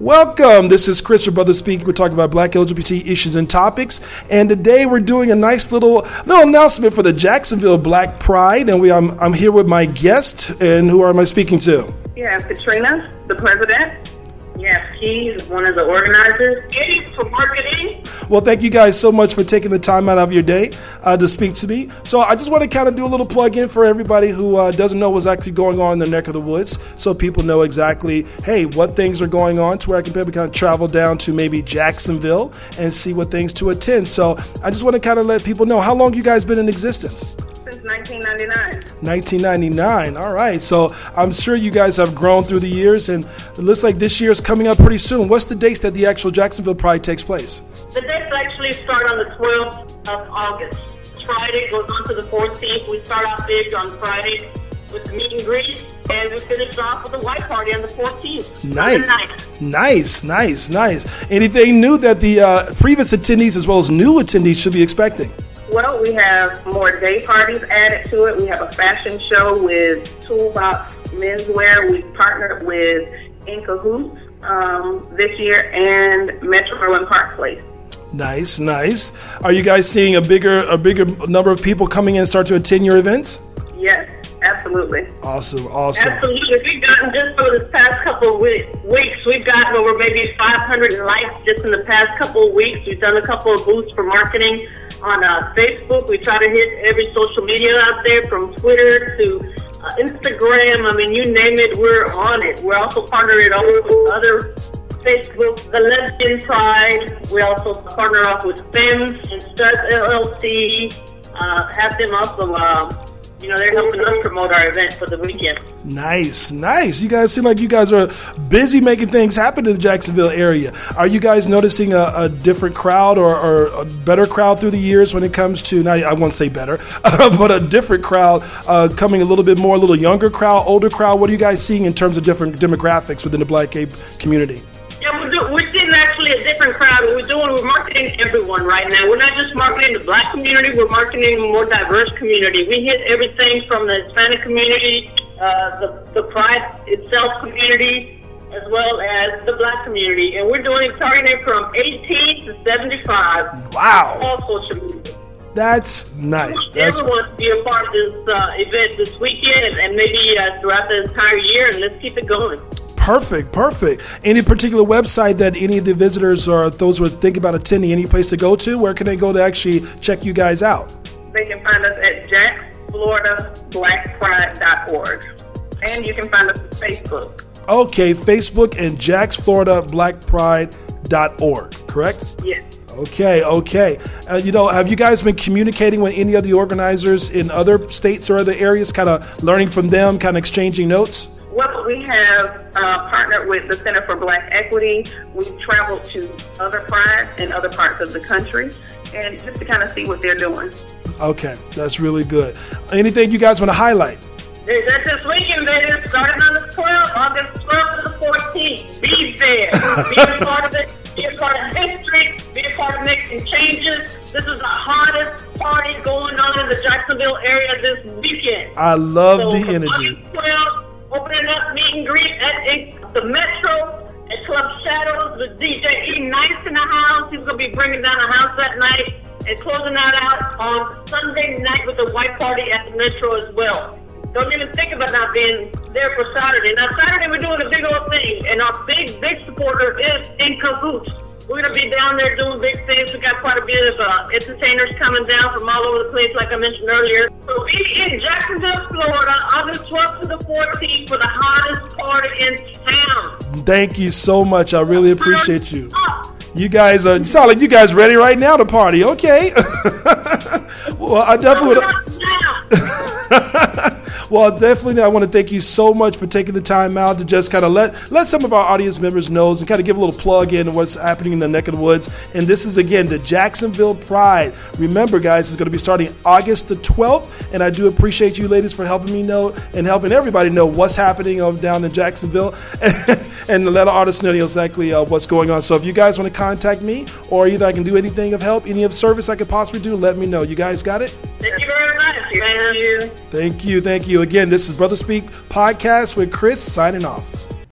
Welcome, this is Christopher Brothers speaking. We're talking about Black LGBT issues and topics, and today we're doing a nice little announcement for the Jacksonville Black Pride, and I'm here with my guest. And who am I speaking to? Yeah, Katrina, the president. Yes, he's one of the organizers. Thanks for marketing. Well, thank you guys so much for taking the time out of your day to speak to me. So I just want to kind of do a little plug-in for everybody who doesn't know what's actually going on in their neck of the woods, so people know exactly, hey, what things are going on, to where I can maybe kind of travel down to maybe Jacksonville and see what things to attend. So I just want to kind of let people know, how long you guys been in existence? Since 1999. 1999. All right. So I'm sure you guys have grown through the years, and it looks like this year's coming up pretty soon. What's the dates that the actual Jacksonville Pride takes place? The dates actually start on the 12th of August. Friday goes on to the 14th. We start out big on Friday with the meet and greet, and we finish off with a white party on the 14th. Nice. Anything new that the previous attendees as well as new attendees should be expecting? Well, we have more day parties added to it. We have a fashion show with Toolbox Menswear. We partnered with In Kahoots this year, and Metro Harlem Park Place. Nice. Are you guys seeing a bigger number of people coming in and start to attend your events? Yes, absolutely. Awesome. Absolutely. We've gotten, just for the past couple of weeks, we've gotten over maybe 500 likes just in the past couple of weeks. We've done a couple of booths for marketing on Facebook. We try to hit every social media out there, from Twitter to Instagram. I mean, you name it, we're on it. We're also partnering over with other Facebook, the Lesbian Pride. We also partner up with Femme and Sturz LLC. Have them also, they're helping us promote our event for the weekend. Nice. You guys seem like you guys are busy making things happen in the Jacksonville area. Are you guys noticing a different crowd or a better crowd through the years when it comes to, now I won't say better, but a different crowd coming a little bit more, a little younger crowd, older crowd? What are you guys seeing in terms of different demographics within the Black gay community? Yeah, we're seeing actually a different crowd. We're marketing everyone right now. We're not just marketing the Black community, we're marketing a more diverse community. We hit everything from the Hispanic community, the Pride itself community, as well as the Black community. And we're targeting from 18 to 75. Wow. All social media. That's nice. Everyone to be a part of this event this weekend and maybe throughout the entire year, and let's keep it going. Perfect. Any particular website that any of the visitors or those who are thinking about attending, any place to go to, where can they go to actually check you guys out? They can find us at jacksfloridablackpride.org. And you can find us on Facebook. Okay, Facebook and jacksfloridablackpride.org, correct? Yes. Okay. Have you guys been communicating with any of the organizers in other states or other areas, kind of learning from them, kind of exchanging notes? Well, we have partnered with the Center for Black Equity. We've traveled to other prides in other parts of the country, and just to kind of see what they're doing. Okay, that's really good. Anything you guys want to highlight? That's this weekend, baby. Starting on the 12th, August 12th to the 14th. Be there. Be a part of it. Be a part of history. Be a part of making changes. This is the hottest party going on in the Jacksonville area this weekend. I love the energy. August 12th. Opening up meet and greet at the Metro, at Club Shadows, with DJ E nights in the house. He's going to be bringing down the house that night, and closing that out on Sunday night with a white party at the Metro as well. Don't even think about not being there for Saturday. Now, Saturday we're doing a big old thing, and our big supporter is In Kahoots. We're going to be down there doing big things. We got quite a bit of entertainers coming down from all over the place, like I mentioned earlier. So be in Jacksonville, Florida, August 12th to the 14th for the hottest party in town. Thank you so much. I really appreciate you. You guys are solid. You guys ready right now to party? Okay. Well, I definitely would. I want to thank you so much for taking the time out to just kind of let some of our audience members know and kind of give a little plug in what's happening in the neck of the woods. And this is, again, the Jacksonville Pride. Remember, guys, it's going to be starting August the 12th. And I do appreciate you ladies for helping me know and helping everybody know what's happening down in Jacksonville and let our artists know exactly what's going on. So if you guys want to contact me or either I can do anything of help, any of service I could possibly do, let me know. You guys got it? Thank you very much. Thank you. Again, this is Brother Speak Podcast with Chris signing off.